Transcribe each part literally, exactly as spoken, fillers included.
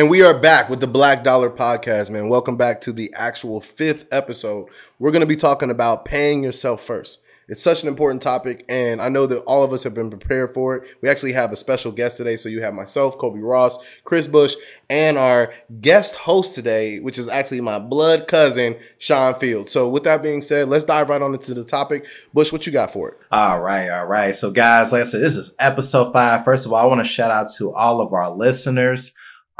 And we are back with the Black Dollar Podcast, man. Welcome back to the actual fifth episode. We're going to be talking about paying yourself first. It's such an important topic, and I know that all of us have been prepared for it. We actually have a special guest today. So you have myself, Kobe Ross, Chris Bush, and our guest host today, which is actually my blood cousin, Sean Field. So with that being said, let's dive right on into the topic. Bush, what you got for it? All right, all right. So guys, like I said, this is episode five. First of all, I want to shout out to all of our listeners,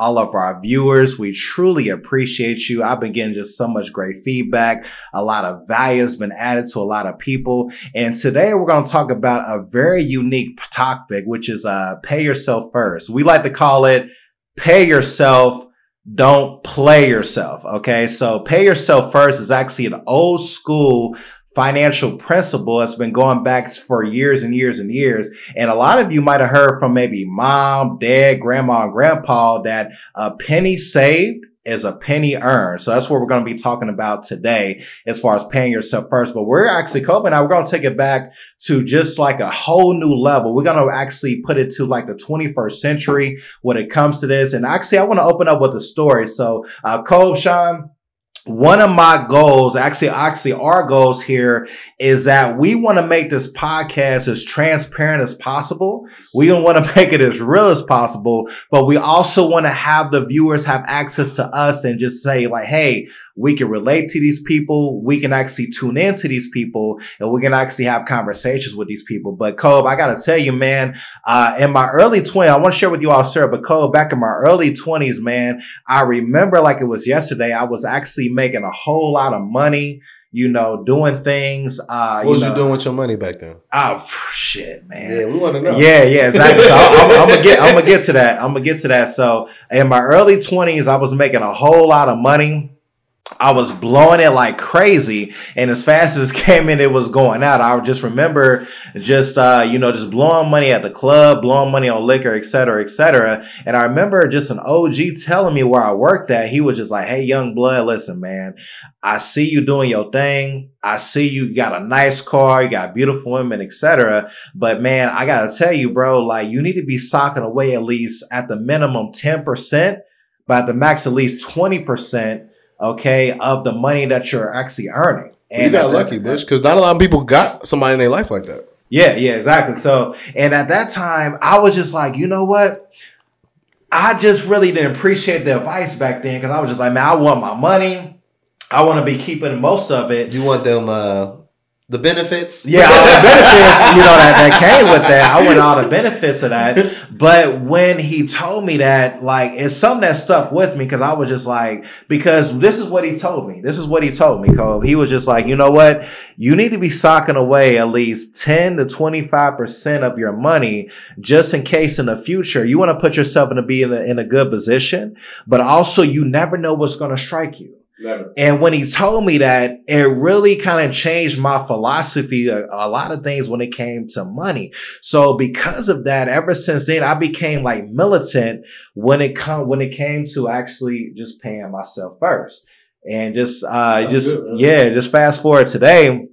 all of our viewers. We truly appreciate you. I've been getting just so much great feedback. A lot of value has been added to a lot of people. And today we're going to talk about a very unique topic, which is uh, pay yourself first. We like to call it pay yourself, don't play yourself. Okay, so pay yourself first is actually an old school financial principle that's been going back for years and years and years. And a lot of you might have heard from maybe mom, dad, grandma, and grandpa that a penny saved is a penny earned. So that's what we're going to be talking about today as far as paying yourself first. But we're actually, Kobe and I, we're going to take it back to just like a whole new level. We're going to actually put it to like the twenty-first century when it comes to this. And actually, I want to open up with a story. So uh, Kobe, Sean, one of my goals, actually, actually our goals here is that we want to make this podcast as transparent as possible. We don't want to make it as real as possible, but we also want to have the viewers have access to us and just say like, hey, we can relate to these people. We can actually tune into these people and we can actually have conversations with these people. But Kobe, I got to tell you, man, uh, in my early twenties, I want to share with you all a story, but Kobe, back in my early twenties, man, I remember like it was yesterday, I was actually making a whole lot of money, you know, doing things. Uh, what was you, know, you doing with your money back then? Oh, shit, man. Yeah, we want to know. Yeah, yeah, exactly. So I'm, I'm gonna get, I'm gonna get to that. I'm gonna get to that. So in my early twenties, I was making a whole lot of money. I was blowing it like crazy, and as fast as it came in, it was going out. I just remember just, uh, you know, just blowing money at the club, blowing money on liquor, et cetera, et cetera. And I remember just an O G telling me where I worked at. He was just like, hey, young blood, listen, man, I see you doing your thing. I see you got a nice car, you got beautiful women, et cetera. But man, I got to tell you, bro, like you need to be socking away at least at the minimum ten percent, but at the max at least twenty percent. Okay, of the money that you're actually earning. And you got lucky, bitch, because not a lot of people got somebody in their life like that. Yeah, yeah, exactly. So, and at that time, I was just like, you know what? I just really didn't appreciate the advice back then because I was just like, man, I want my money. I want to be keeping most of it. You want them, uh, the benefits? Yeah, all the benefits, you know, that, that came with that. I want all the benefits of that. But when he told me that, like, it's something that stuck with me because I was just like, because this is what he told me. This is what he told me, Kobe. He was just like, you know what? You need to be socking away at least ten to twenty-five percent of your money just in case in the future you want to put yourself in a, be in a, in a good position, but also you never know what's going to strike you. Never. And when he told me that, it really kind of changed my philosophy, a, a lot of things when it came to money. So because of that, ever since then, I became like militant when it come when it came to actually just paying myself first. And just uh That's just good, yeah, just fast forward today.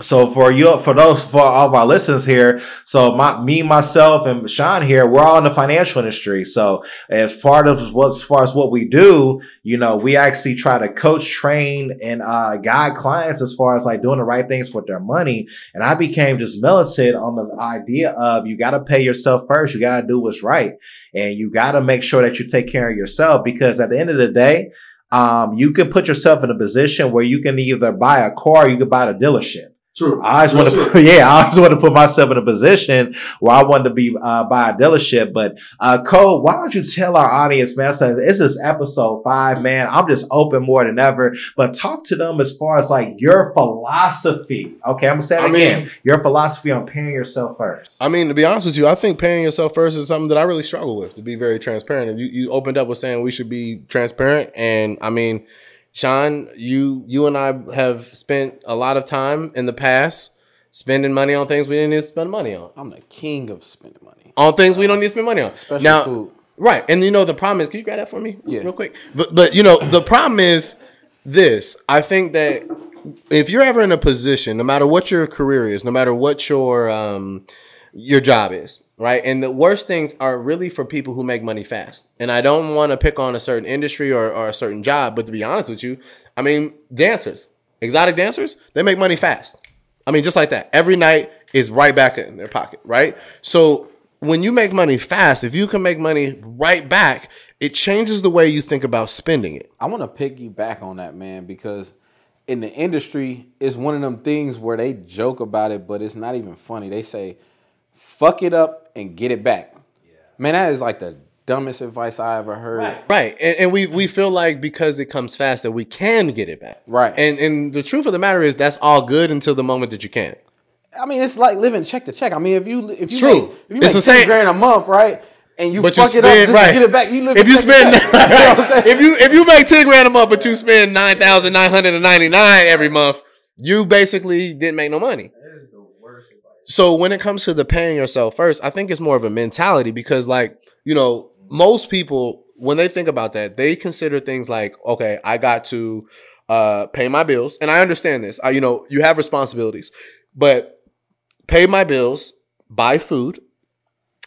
So for you, for those, for all of our listeners here, so my, me, myself, and Sean here, we're all in the financial industry. So as part of what, as far as what we do, you know, we actually try to coach, train, and uh, guide clients as far as like doing the right things with their money. And I became just militant on the idea of you got to pay yourself first. You got to do what's right, and you got to make sure that you take care of yourself because at the end of the day, um, you can put yourself in a position where you can either buy a car, or you can buy a dealership. True. I always want to, put, yeah, I always want to put myself in a position where I wanted to be uh, by a dealership. But, uh, Cole, why don't you tell our audience, man? So this is episode five, man. I'm just open more than ever. But talk to them as far as like your philosophy. Okay, I'm gonna say it I again. Mean, your philosophy on paying yourself first. I mean, to be honest with you, I think paying yourself first is something that I really struggle with. To be very transparent, and you you opened up with saying we should be transparent, and I mean. Sean, you you and I have spent a lot of time in the past spending money on things we didn't need to spend money on. I'm the king of spending money. On things we don't need to spend money on. Especially now, food. Right. And you know, the problem is, can you grab that for me yeah. real quick? But, but you know, the problem is this. I think that if you're ever in a position, no matter what your career is, no matter what your um, your job is, right? And the worst things are really for people who make money fast. And I don't want to pick on a certain industry or, or a certain job, but to be honest with you, I mean, dancers, exotic dancers, they make money fast. I mean, just like that. Every night is right back in their pocket, right? So when you make money fast, if you can make money right back, it changes the way you think about spending it. I want to piggyback on that, man, because in the industry, it's one of them things where they joke about it, but it's not even funny. They say, fuck it up and get it back. Yeah. Man, that is like the dumbest advice I ever heard. Right, right. And, and we we feel like because it comes fast that we can get it back. Right. And and the truth of the matter is that's all good until the moment that you can't. I mean, it's like living check to check. I mean, if you if you True. Make, if you it's make ten grand a month, right? And you but fuck you it spend, up, right. Just get it back. You live if you spend, if you if you make ten grand a month, but you spend nine thousand nine hundred and ninety nine every month, you basically didn't make no money. That is the worst advice. So when it comes to the paying yourself first, I think it's more of a mentality because, like, you know, most people when they think about that, they consider things like, okay, I got to uh, pay my bills, and I understand this. I, you know, you have responsibilities, but pay my bills, buy food.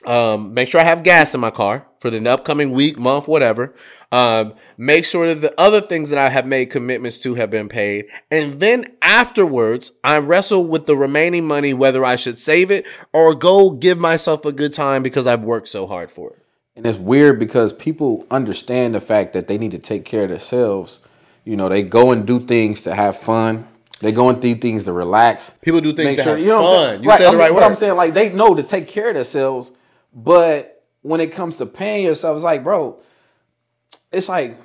Um, make sure I have gas in my car for the upcoming week, month, whatever. Um, make sure that the other things that I have made commitments to have been paid. And then afterwards, I wrestle with the remaining money, whether I should save it or go give myself a good time because I've worked so hard for it. And it's weird because people understand the fact that they need to take care of themselves. You know, they go and do things to have fun. They go and do things to relax. People do things to sure, have you know fun. You right, said I mean, the right word. What I'm saying, like, they know to take care of themselves. But when it comes to paying yourself, it's like, bro, it's like,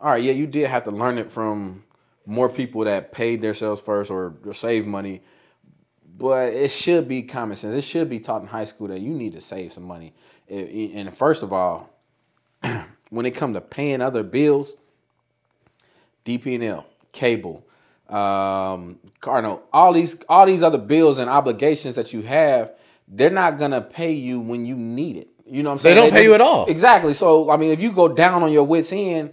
all right, yeah, you did have to learn it from more people that paid themselves first or, or saved money. But it should be common sense. It should be taught in high school that you need to save some money. And first of all, when it comes to paying other bills, D P and L, cable, um, car note, all these, all these other bills and obligations that you have, they're not going to pay you when you need it. You know what I'm saying? They don't they pay you at all. Exactly. So, I mean, if you go down on your wits end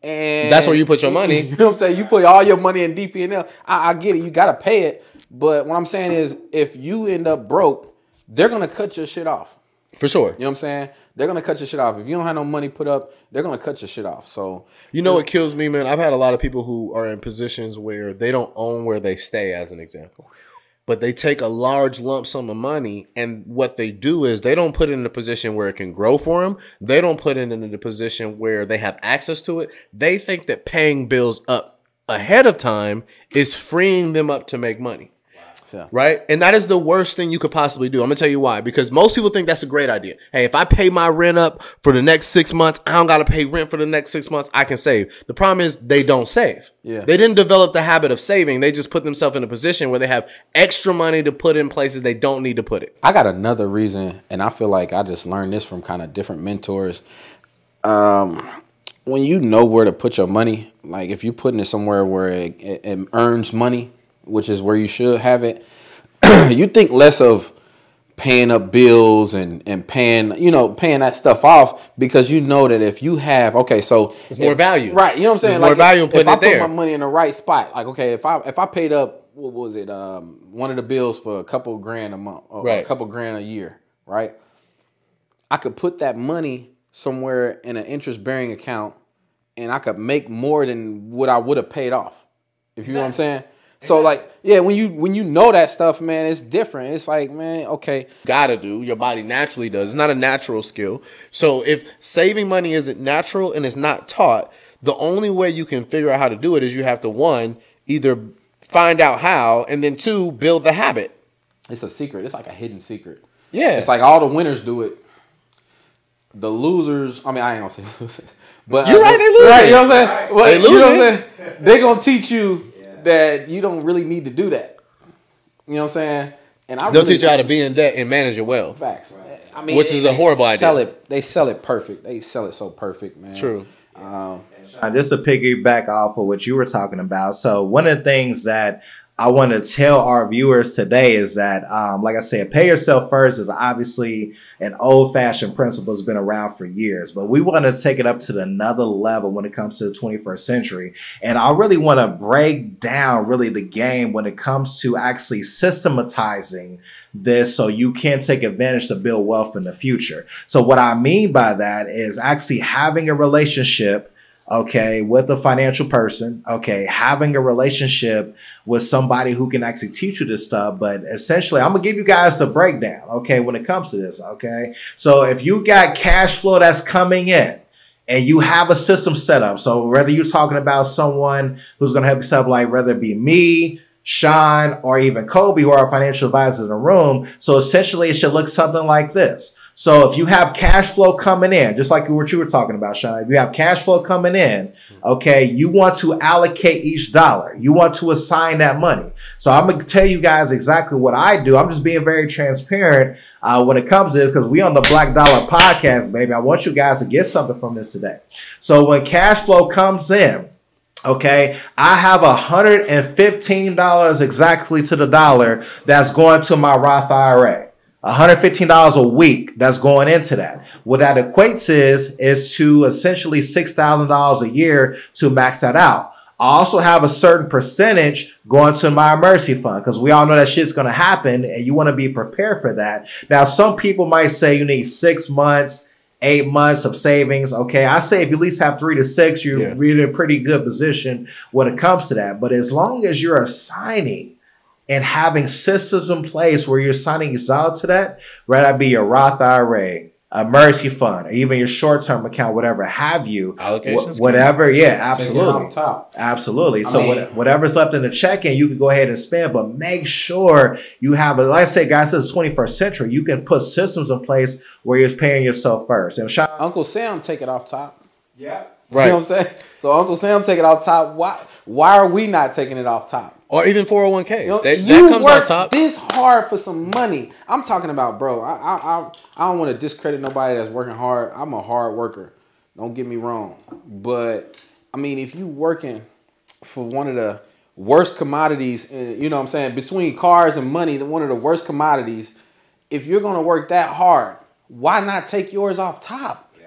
and... That's where you put your money. You know what I'm saying? You put all your money in D P and L. I, I get it. You got to pay it. But what I'm saying is if you end up broke, they're going to cut your shit off. For sure. You know what I'm saying? They're going to cut your shit off. If you don't have no money put up, they're going to cut your shit off. So, you know what kills me, man? I've had a lot of people who are in positions where they don't own where they stay, as an example. But they take a large lump sum of money, and what they do is they don't put it in a position where it can grow for them. They don't put it in a position where they have access to it. They think that paying bills up ahead of time is freeing them up to make money, wow. Right? And that is the worst thing you could possibly do. I'm going to tell you why. Because most people think that's a great idea. Hey, if I pay my rent up for the next six months, I don't got to pay rent for the next six months. I can save. The problem is they don't save. Yeah. They didn't develop the habit of saving. They just put themselves in a position where they have extra money to put in places they don't need to put it. I got another reason, and I feel like I just learned this from kind of different mentors. Um, when you know where to put your money, like if you're putting it somewhere where it, it, it earns money, which is where you should have it, you think less of paying up bills and, and paying, you know, paying that stuff off because you know that if you have, okay, so it's more if, value, right? You know what I'm saying? It's like more value if, putting if it there. If I put my money in the right spot, like, okay, if I, if I paid up, what was it? Um, one of the bills for a couple grand a month, or right. a couple grand a year, right? I could put that money somewhere in an interest bearing account and I could make more than what I would have paid off. If you exactly. know what I'm saying? So like, yeah, when you when you know that stuff, man, it's different. It's like, man, okay. Gotta do. Your body naturally does. It's not a natural skill. So if saving money isn't natural and it's not taught, the only way you can figure out how to do it is you have to, one, either find out how, and then two, build the habit. It's a secret. It's like a hidden secret. Yeah. It's like all the winners do it. The losers, I mean, I ain't gonna say losers. But you're right, they lose. Right, you know what I'm saying? Well, they lose you know what I'm saying? They're gonna teach you that you don't really need to do that. You know what I'm saying? And I They'll really teach you how to be in debt and manage it well. Facts. Right? I mean, Which it, is a horrible sell idea. It, they sell it perfect. They sell it so perfect, man. True. Um, uh, this is a piggyback off of what you were talking about. So one of the things that I want to tell our viewers today is that, um, like I said, pay yourself first is obviously an old-fashioned principle that's been around for years, but we want to take it up to another level when it comes to the twenty-first century. And I really want to break down really the game when it comes to actually systematizing this so you can take advantage to build wealth in the future. So what I mean by that is actually having a relationship, okay, with a financial person, okay, having a relationship with somebody who can actually teach you this stuff. But essentially, I'm going to give you guys the breakdown, okay, when it comes to this, okay? So if you got cash flow that's coming in, and you have a system set up, so whether you're talking about someone who's going to help you set up, like whether it be me, Sean, or even Kobe, or our financial advisors in the room. So essentially, it should look something like this. So if you have cash flow coming in, just like what you were talking about, Sean, if you have cash flow coming in, okay, you want to allocate each dollar. You want to assign that money. So I'm going to tell you guys exactly what I do. I'm just being very transparent uh, when it comes to this because we on the Black Dollar Podcast, baby. I want you guys to get something from this today. So when cash flow comes in, okay, I have one hundred fifteen dollars exactly to the dollar that's going to my Roth I R A. one hundred fifteen dollars a week that's going into that. What that equates is, is to essentially six thousand dollars a year to max that out. I also have a certain percentage going to my emergency fund because we all know that shit's going to happen and you want to be prepared for that. Now, some people might say you need six months, eight months of savings. Okay, I say if you at least have three to six, you're yeah. in a pretty good position when it comes to that. But as long as you're assigning and having systems in place where you're signing each dollar to that, whether that be your Roth I R A, a mercy fund, or even your short-term account, whatever have you, allocations, whatever, yeah, absolutely, absolutely. So I mean, whatever's left in the check-in, you can go ahead and spend, but make sure you have, like I say, guys, this is the twenty-first century. You can put systems in place where you're paying yourself first. And Sean, Uncle Sam, take it off top. Yeah, right. You know what I'm saying? So Uncle Sam, take it off top. Why? Why are we not taking it off top? Or even four oh one Ks. You know, that, you that comes work on top. This hard for some money. I'm talking about, bro. I I I, I don't want to discredit nobody that's working hard. I'm a hard worker. Don't get me wrong. But I mean, if you working for one of the worst commodities, you know what I'm saying, between cars and money, one of the worst commodities, if you're gonna work that hard, why not take yours off top? Yeah.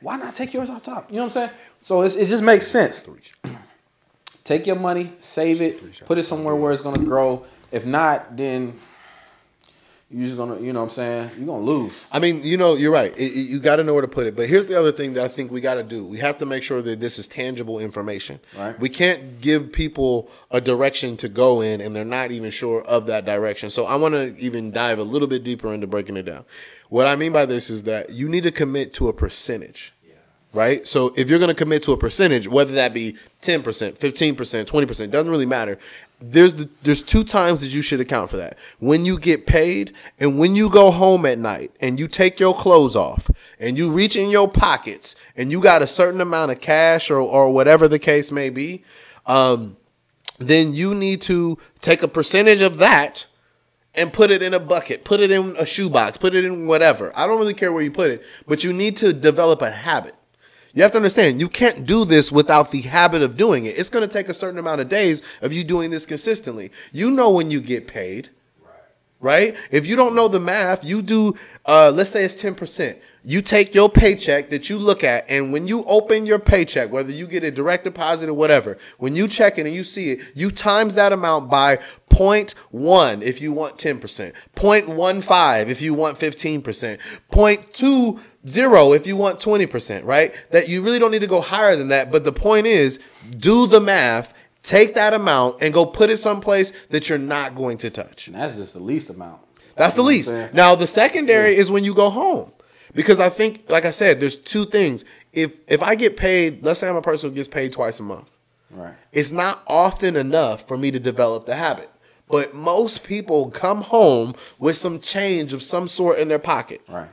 Why not take yours off top? You know what I'm saying? So it's, it just makes sense. Take your money, save it, put it somewhere where it's going to grow. If not, then you're just going to, you know what I'm saying, you're going to lose. I mean, you know, you're right. It, it, you got to know where to put it. But here's the other thing that I think we got to do. We have to make sure that this is tangible information. Right. We can't give people a direction to go in and they're not even sure of that direction. So I want to even dive a little bit deeper into breaking it down. What I mean by this is that you need to commit to a percentage. Right? So if you're going to commit to a percentage, whether that be ten percent, fifteen percent, twenty percent, doesn't really matter. There's the, there's two times that you should account for that. When you get paid and when you go home at night and you take your clothes off and you reach in your pockets and you got a certain amount of cash or, or whatever the case may be, um, then you need to take a percentage of that and put it in a bucket, put it in a shoebox, put it in whatever. I don't really care where you put it, but you need to develop a habit. You have to understand, you can't do this without the habit of doing it. It's going to take a certain amount of days of you doing this consistently. You know when you get paid, right? If you don't know the math, you do, uh, let's say it's ten percent. You take your paycheck that you look at, and when you open your paycheck, whether you get a direct deposit or whatever, when you check it and you see it, you times that amount by zero point one if you want ten percent, zero point one five if you want fifteen percent, zero point two zero if you want twenty percent, right? That you really don't need to go higher than that. But the point is, do the math, take that amount, and go put it someplace that you're not going to touch. And that's just the least amount. That's, that's the least. Now, the secondary yeah. is when you go home. Because I think, like I said, there's two things. If if I get paid, let's say I'm a person who gets paid twice a month. Right. It's not often enough for me to develop the habit. But most people come home with some change of some sort in their pocket. Right.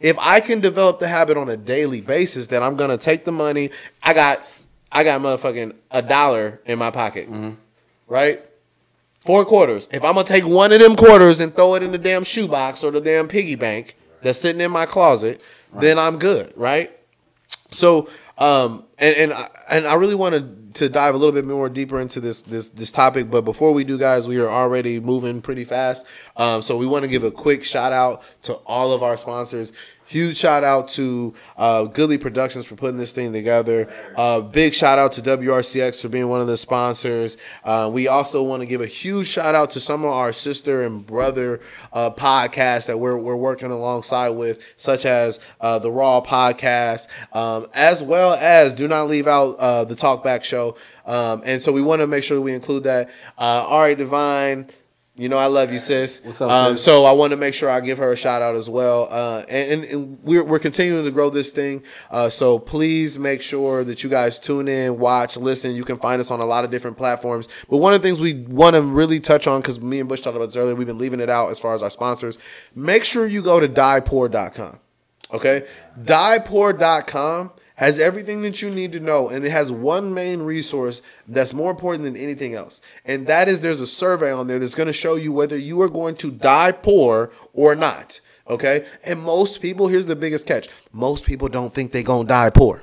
If I can develop the habit on a daily basis that I'm going to take the money, I got I got motherfucking a dollar in my pocket, mm-hmm. right? Four quarters. If I'm going to take one of them quarters and throw it in the damn shoebox or the damn piggy bank that's sitting in my closet, right. then I'm good, right? So Um, and and I, and I really wanted to dive a little bit more deeper into this this this topic, but before we do, guys, we are already moving pretty fast. Um, so we want to give a quick shout out to all of our sponsors. Huge shout out to uh, Goodly Productions for putting this thing together. Uh, big shout out to W R C X for being one of the sponsors. Uh, we also want to give a huge shout out to some of our sister and brother uh, podcasts that we're, we're working alongside with, such as uh, the Raw podcast, um, as well as Do Not Leave Out uh, the Talk Back Show. Um, and so we want to make sure we include that. Uh, Ari Divine. You know, I love you, sis. What's up, um, so I want to make sure I give her a shout out as well. Uh, and, and, and we're, we're continuing to grow this thing. Uh, so please make sure that you guys tune in, watch, listen. You can find us on a lot of different platforms. But one of the things we want to really touch on, because me and Bush talked about this earlier, we've been leaving it out as far as our sponsors. Make sure you go to Die Poor dot com. Okay? Die Poor dot com has everything that you need to know, and it has one main resource that's more important than anything else, and that is there's a survey on there that's going to show you whether you are going to die poor or not, okay? And most people, here's the biggest catch, most people don't think they're going to die poor.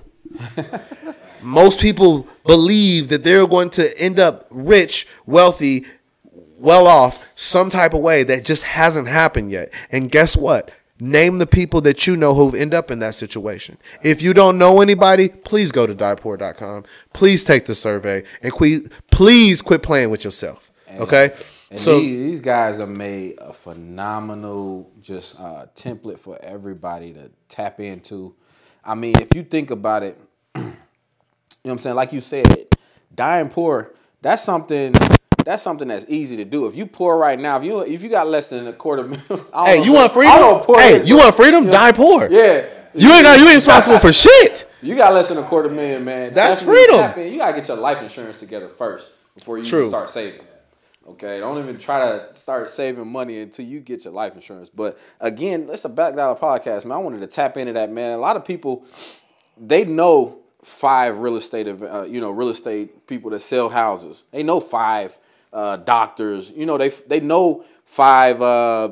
Most people believe that they're going to end up rich, wealthy, well off, some type of way that just hasn't happened yet, and guess what? Name the people that you know who end up in that situation. If you don't know anybody, please go to Die Poor dot com. Please take the survey. And qu- please quit playing with yourself. Okay? And so these, these guys have made a phenomenal just uh, template for everybody to tap into. I mean, if you think about it, you know what I'm saying? Like you said, dying poor, that's something... That's something that's easy to do. If you poor right now, if you if you got less than a quarter million, I don't hey, know, you want freedom? I don't poor hey, you want freedom? You know? Die poor. Yeah, you ain't got, you ain't responsible I, I, for shit. You got less than a quarter million, man. That's, that's freedom. You, you gotta get your life insurance together first before you True. start saving. Okay, don't even try to start saving money until you get your life insurance. But again, that's a Black Dollar podcast, man. I wanted to tap into that, man. A lot of people, they know five real estate, uh, you know, real estate people that sell houses. They know five. Uh, doctors, you know, they they know five uh,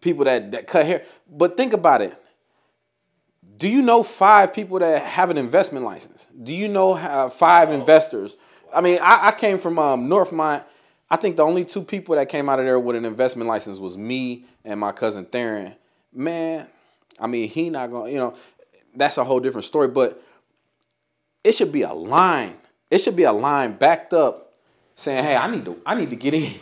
people that, that cut hair. But think about it. Do you know five people that have an investment license? Do you know uh, five oh. investors? I mean, I, I came from um, Northmont. I think the only two people that came out of there with an investment license was me and my cousin Theron. Man, I mean, he not going to, you know, that's a whole different story. But it should be a line. It should be a line backed up saying, hey, I need to I need to get in.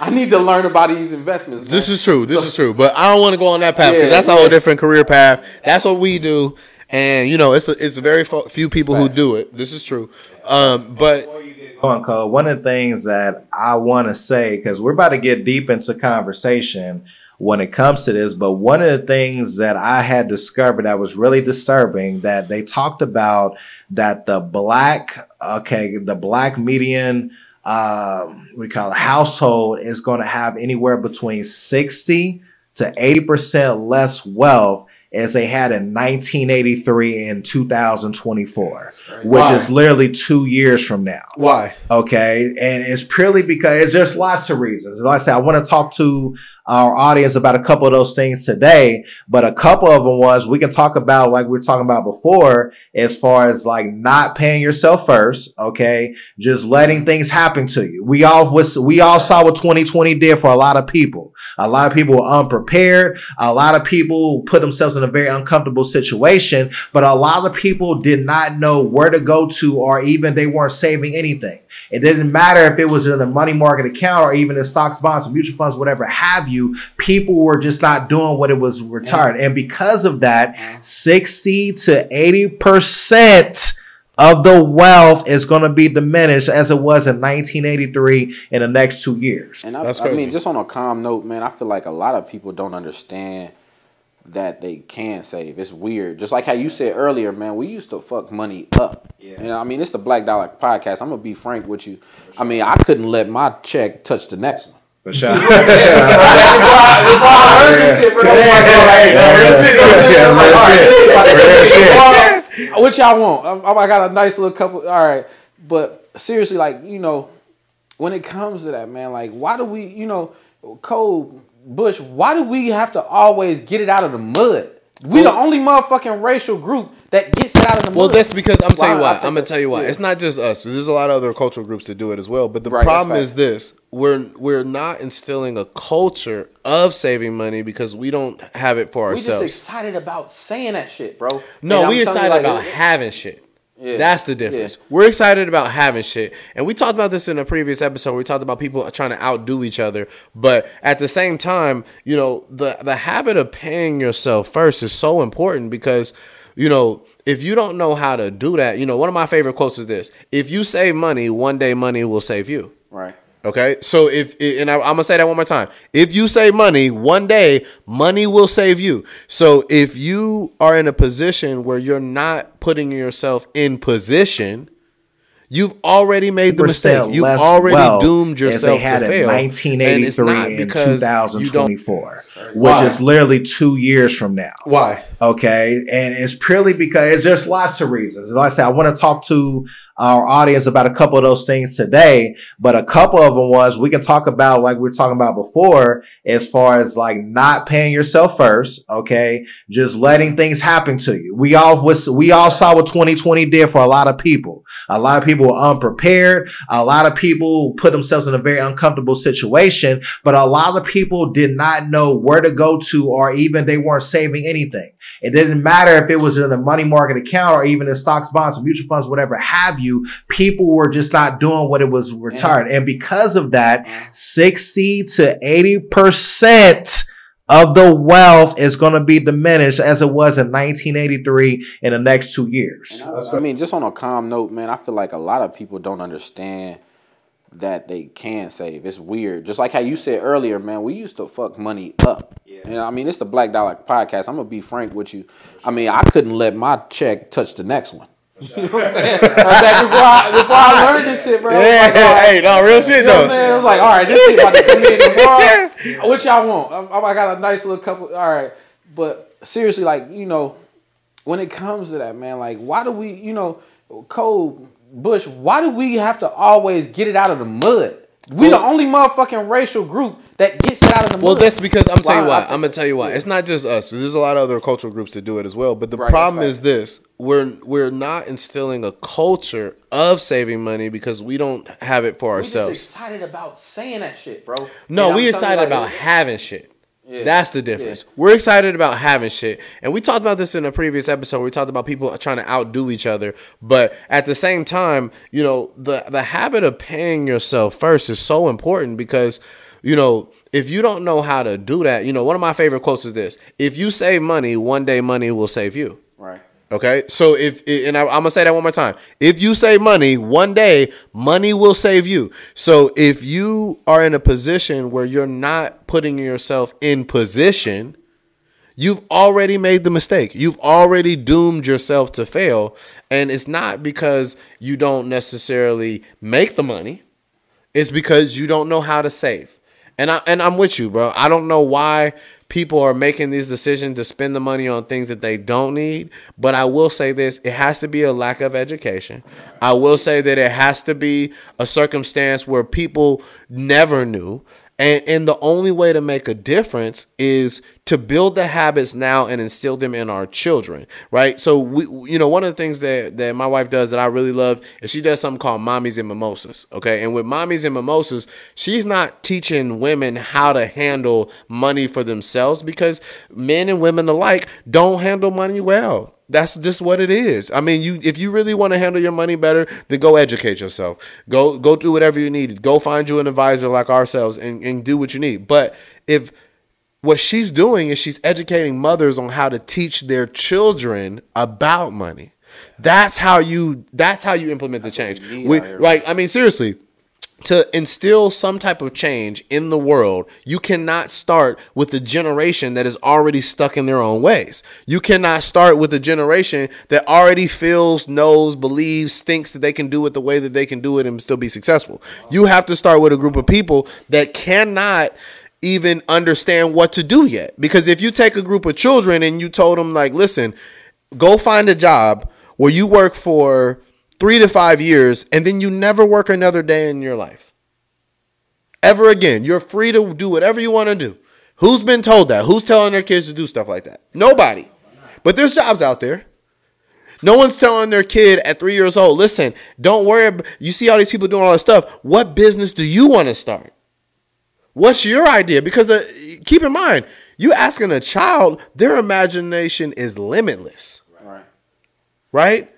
I need to learn about these investments. Man. This is true. This so, is true. But I don't want to go on that path because yeah, that's yeah. a whole different career path. That's what we do. And, you know, it's a, it's very few people who do it. This is true. Um, but on, Cole, one of the things that I want to say, because we're about to get deep into conversation when it comes to this. But one of the things that I had discovered that was really disturbing that they talked about that the black, okay, the black median Uh, what do you call it? household is going to have anywhere between sixty to eighty percent less wealth as they had in nineteen eighty-three and two thousand twenty-four, which Why? is literally two years from now. Why? Okay. And it's purely because there's lots of reasons. Like I said, I want to talk to our audience about a couple of those things today, but a couple of them was we can talk about, like we were talking about before, as far as like not paying yourself first. Okay. Just letting things happen to you. We all was, we all saw what twenty twenty did for a lot of people. A lot of people were unprepared. A lot of people put themselves in a very uncomfortable situation, but a lot of people did not know where to go to, or even they weren't saving anything. It didn't matter if it was in a money market account or even in stocks, bonds, mutual funds, whatever have you. People were just not doing what it was retired. And because of that, sixty to eighty percent of the wealth is going to be diminished as it was in nineteen eighty-three in the next two years. And I, That's crazy. I mean, just on a calm note, man, I feel like a lot of people don't understand that they can save. It's weird. Just like how you said earlier, man, we used to fuck money up. Yeah. You know, I mean, it's the Black Dollar Podcast. I'm going to be frank with you. Sure. I mean, I couldn't let my check touch the next one. For sure. Yeah. Yeah. What y'all want? I, I got a nice little couple. All right. But seriously, like, you know, when it comes to that, man, like, why do we, you know, Cole, Bush, why do we have to always get it out of the mud? We the only motherfucking racial group that gets it out of the mud. Well, that's because I'm telling you why. I'm gonna tell you why. It's not just us. There's a lot of other cultural groups that do it as well. But the right, problem is this: we're we're not instilling a culture of saving money because we don't have it for ourselves. We're just excited about saying that shit, bro. No, we're excited like, about having shit. Yeah. That's the difference. Yeah. We're excited about having shit. And we talked about this in a previous episode. We talked about people trying to outdo each other. But at the same time, you know, the, the habit of paying yourself first is so important because, you know, if you don't know how to do that, you know, one of my favorite quotes is this. If you save money, one day money will save you. Right. Okay. So if, and I'm going to say that one more time. If you save money, one day money will save you. So if you are in a position where you're not putting yourself in position, you've already made the mistake. You've already well doomed yourself to fail. nineteen eighty-three and two thousand twenty-four, which Why? is literally two years from now. Why? Okay. And it's purely because there's lots of reasons. Like I said, I want to talk to our audience about a couple of those things today, but a couple of them was we can talk about, like we were talking about before, as far as like not paying yourself first. Okay. Just letting things happen to you. We all was, we all saw what twenty twenty did for a lot of people. A lot of people were unprepared. A lot of people put themselves in a very uncomfortable situation, but a lot of people did not know where to go to, or even they weren't saving anything. It didn't matter if it was in a money market account or even in stocks, bonds, mutual funds, whatever have you. People were just not doing what it was retired. Yeah. And because of that, sixty to eighty percent of the wealth is going to be diminished as it was in nineteen eighty-three in the next two years. I mean, just on a calm note, man, I feel like a lot of people don't understand that they can save. It's weird. Just like how you said earlier, man, we used to fuck money up. Yeah. And I mean, it's the Black Dollar Podcast. I'm going to be frank with you. I mean, I couldn't let my check touch the next one. You know what I'm saying? Before I, before I learned this shit, bro. Yeah, like, oh, hey, no, real shit, you know though. What I'm saying? It was like, all right, this shit about to come in tomorrow. What y'all want? I, I got a nice little couple. All right. But seriously, like, you know, when it comes to that, man, like, why do we, you know, Cole, Bush, why do we have to always get it out of the mud? We the only motherfucking racial group that gets it out of the mud. Well, that's because I'm telling you why. I'm gonna tell you why. It's not just us. There's a lot of other cultural groups that do it as well. But the problem is this: we're we're not instilling a culture of saving money because we don't have it for ourselves. We're just excited about saying that shit, bro. No, we're excited about having shit. Yeah. That's the difference. Yeah. We're excited about having shit. And we talked about this in a previous episode. We talked about people trying to outdo each other. But at the same time, you know, the, the habit of paying yourself first is so important because, you know, if you don't know how to do that, you know, one of my favorite quotes is this. If you save money, one day money will save you. Right. Okay. So if, and I'm going to say that one more time. If you save money, one day money will save you. So if you are in a position where you're not putting yourself in position, you've already made the mistake. You've already doomed yourself to fail. And it's not because you don't necessarily make the money. It's because you don't know how to save. And I, and I'm with you, bro. I don't know why people are making these decisions to spend the money on things that they don't need. But I will say this. It has to be a lack of education. I will say that it has to be a circumstance where people never knew. And, and the only way to make a difference is to build the habits now and instill them in our children. Right. So, we, you know, one of the things that, that my wife does that I really love is she does something called Mommies and Mimosas. OK. And with Mommies and Mimosas, she's not teaching women how to handle money for themselves because men and women alike don't handle money well. That's just what it is. I mean, you if you really want to handle your money better, then go educate yourself. Go go do whatever you need. Go find you an advisor like ourselves and, and do what you need. But if what she's doing is she's educating mothers on how to teach their children about money. That's how you that's how you implement the change. We, like, I mean, seriously. To instill some type of change in the world, you cannot start with a generation that is already stuck in their own ways. You cannot start with a generation that already feels, knows, believes, thinks that they can do it the way that they can do it and still be successful. You have to start with a group of people that cannot even understand what to do yet. Because if you take a group of children and you told them, like, listen, go find a job where you work for three to five years, and then you never work another day in your life. Ever again. You're free to do whatever you want to do. Who's been told that? Who's telling their kids to do stuff like that? Nobody. But there's jobs out there. No one's telling their kid at three years old, listen, don't worry. You see all these people doing all this stuff. What business do you want to start? What's your idea? Because uh, keep in mind, you asking a child, their imagination is limitless. Right. Right?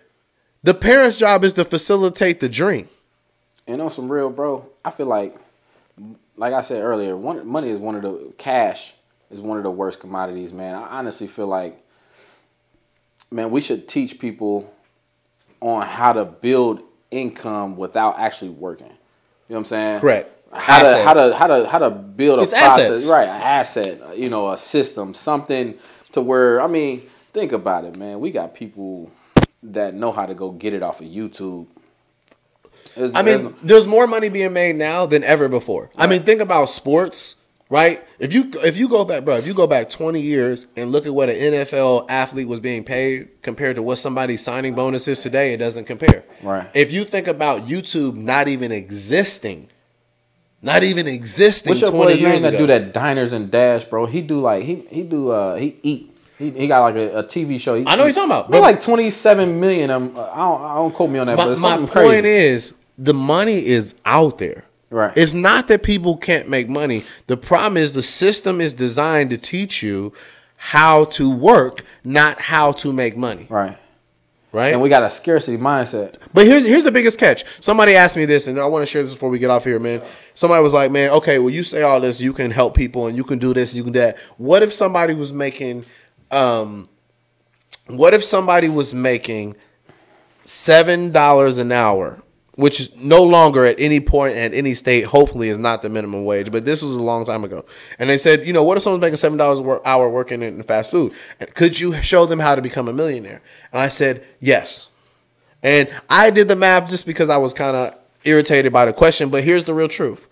The parent's job is to facilitate the dream. And on some real, bro, I feel like, like I said earlier, one, money is one of the, cash is one of the worst commodities, man. I honestly feel like, man, we should teach people on how to build income without actually working. You know what I'm saying? Correct. How to, how to how to how to build a it's process, assets. Right? An asset, you know, a system, something to where, I mean, think about it, man. We got people that know how to go get it off of YouTube. There's, I mean, there's, no, there's more money being made now than ever before. Right. I mean, think about sports, right? If you if you go back, bro, if you go back twenty years and look at what an N F L athlete was being paid compared to what somebody's signing bonus is today, it doesn't compare. Right. If you think about YouTube not even existing. Not even existing. What's your boy's name that do that Diners and Dash, bro? He do like he he do uh he eat. He he got like a, a T V show. He, I know he, you're talking about. But like twenty-seven million. Um, I don't I don't quote me on that. My, but it's my point crazy. is the money is out there. Right. It's not that people can't make money. The problem is the system is designed to teach you how to work, not how to make money. Right. Right. And we got a scarcity mindset. But here's here's the biggest catch. Somebody asked me this, and I want to share this before we get off here, man. Somebody was like, man, okay, well, you say all this, you can help people, and you can do this, and you can do that. What if somebody was making, um, what if somebody was making seven dollars an hour, which is no longer at any point at any state, hopefully is not the minimum wage, but this was a long time ago. And they said, you know, what if someone's making seven dollars an hour working in fast food? Could you show them how to become a millionaire? And I said, yes. And I did the math just because I was kind of irritated by the question, but here's the real truth.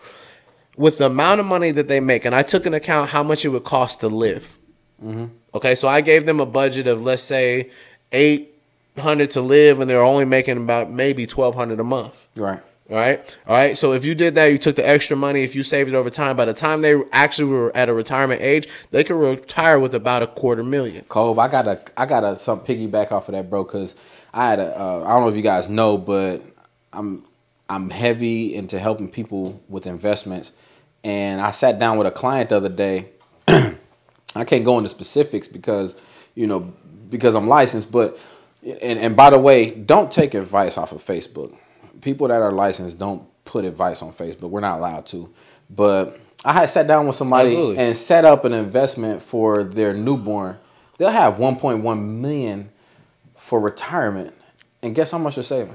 With the amount of money that they make, and I took into account how much it would cost to live. Mm-hmm. Okay, so I gave them a budget of, let's say, eight, hundred to live, and they're only making about maybe twelve hundred a month. Right. All right. All right. So if you did that, you took the extra money. If you saved it over time, by the time they actually were at a retirement age, they could retire with about a quarter million. Cove, I got a, I got a some piggyback off of that, bro, because I had a, uh, I don't know if you guys know, but I'm, I'm heavy into helping people with investments, and I sat down with a client the other day. I can't go into specifics because you know because I'm licensed, but. And and by the way, don't take advice off of Facebook. People that are licensed don't put advice on Facebook. We're not allowed to. But I had sat down with somebody Absolutely. and set up an investment for their newborn. They'll have one point one million dollars for retirement. And guess how much they're saving?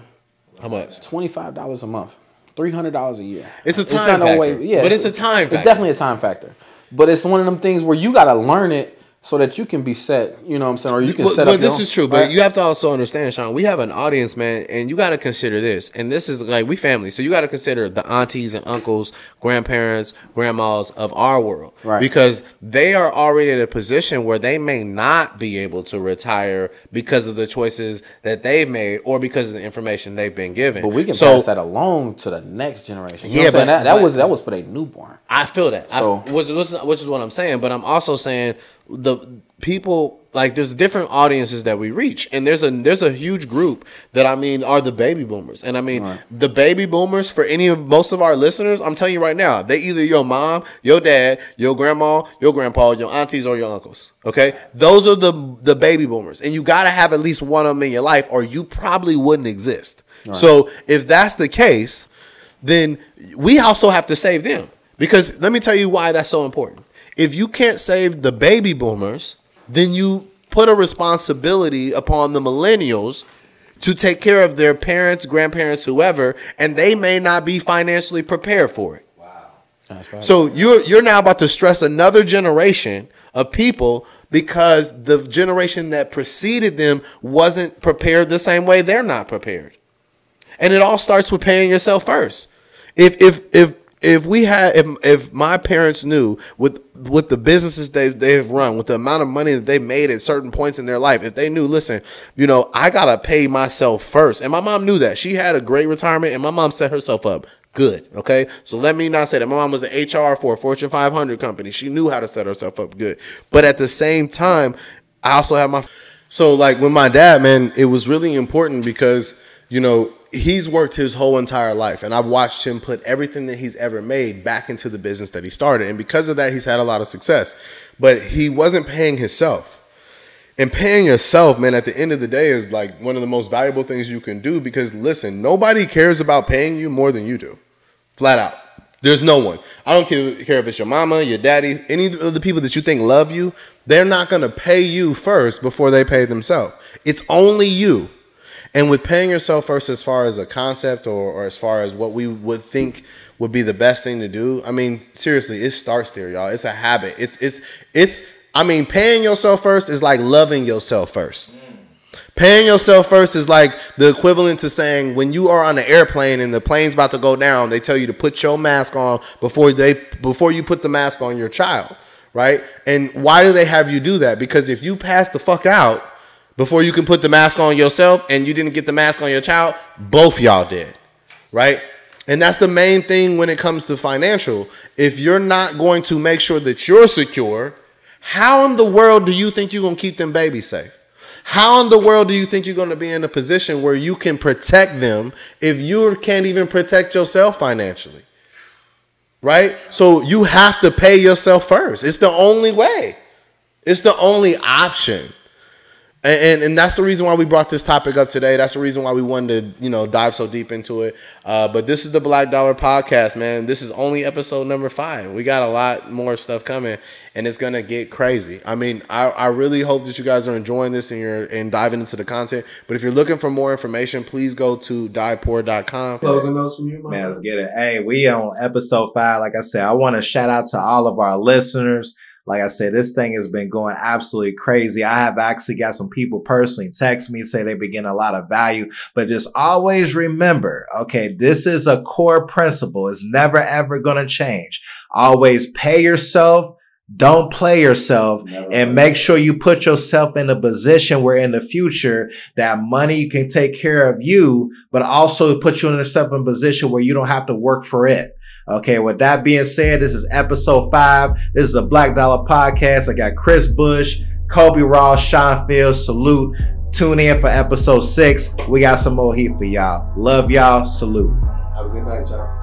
How much? twenty-five dollars a month, three hundred dollars a year. It's a time it's not factor. No way, yeah, but it's, it's a time it's factor. It's definitely a time factor. But it's one of them things where you got to learn it so that you can be set, you know what I'm saying? Or you can well, set up. Well, this your own, is true, right? But you have to also understand, Sean, we have an audience, man, and you got to consider this. And this is like, we family. So you got to consider the aunties and uncles, grandparents, grandmas of our world. Right. Because they are already in a position where they may not be able to retire because of the choices that they've made or because of the information they've been given. But we can so, pass that along to the next generation. You yeah, know what I'm but that, that, but, was, that was for their newborn. I feel that. So, I, which, which is what I'm saying. But I'm also saying, the people, like, there's different audiences that we reach, and there's a there's a huge group that I mean are the baby boomers, and I mean right. the baby boomers. For any of most of our listeners, I'm telling you right now, they either your mom, your dad, your grandma, your grandpa, your aunties, or your uncles. Okay, those are the the baby boomers, and you gotta have at least one of them in your life, or you probably wouldn't exist. Right. So if that's the case, then we also have to save them, because let me tell you why that's so important. If you can't save the baby boomers, then you put a responsibility upon the millennials to take care of their parents, grandparents, whoever, and they may not be financially prepared for it. Wow. That's right. So you're you're now about to stress another generation of people because the generation that preceded them wasn't prepared the same way they're not prepared. And it all starts with paying yourself first. If if if If we had, if, if my parents knew with with the businesses they they have run, with the amount of money that they made at certain points in their life, if they knew, listen, you know, I gotta pay myself first. And my mom knew that. She had a great retirement, and my mom set herself up good. Okay, so let me not say that. My mom was an H R for a Fortune five hundred company. She knew how to set herself up good. But at the same time, I also have my So like with my dad, man, it was really important because, you know, he's worked his whole entire life, and I've watched him put everything that he's ever made back into the business that he started. And because of that, he's had a lot of success, but he wasn't paying himself. And paying yourself, man, at the end of the day is like one of the most valuable things you can do, because listen, nobody cares about paying you more than you do. Flat out. There's no one. I don't care if it's your mama, your daddy, any of the people that you think love you. They're not going to pay you first before they pay themselves. It's only you. And with paying yourself first, as far as a concept or, or as far as what we would think would be the best thing to do, I mean, seriously, it starts there, y'all. It's a habit. It's, it's, it's, I mean, paying yourself first is like loving yourself first. Paying yourself first is like the equivalent to saying when you are on an airplane and the plane's about to go down, they tell you to put your mask on before they before you put the mask on your child, right? And why do they have you do that? Because if you pass the fuck out before you can put the mask on yourself and you didn't get the mask on your child, both y'all did, right? And that's the main thing when it comes to financial. If you're not going to make sure that you're secure, how in the world do you think you're going to keep them babies safe? How in the world do you think you're going to be in a position where you can protect them if you can't even protect yourself financially? Right? So you have to pay yourself first. It's the only way. It's the only option. And, and, and that's the reason why we brought this topic up today. That's the reason why we wanted to, you know, dive so deep into it. Uh, but this is the Black Dollar Podcast, man. This is only episode number five. We got a lot more stuff coming, and it's going to get crazy. I mean, I, I really hope that you guys are enjoying this and you're and diving into the content. But if you're looking for more information, please go to Die Poor dot com. Closing notes from you, Mike. Man, let's get it. Hey, we on episode five. Like I said, I want to shout out to all of our listeners. Like I said, this thing has been going absolutely crazy. I have actually got some people personally text me, say they've been getting a lot of value, but just always remember, okay, this is a core principle. It's never, ever going to change. Always pay yourself. Don't play yourself, and make sure you put yourself in a position where in the future that money can take care of you, but also put you in yourself in a position where you don't have to work for it. Okay, with that being said, this is episode five. This is a Black Dollar Podcast. I got Chris Bush, Kobe Ross, Sean Fields. Salute. Tune in for episode six. We got some more heat for y'all. Love y'all. Salute. Have a good night, y'all.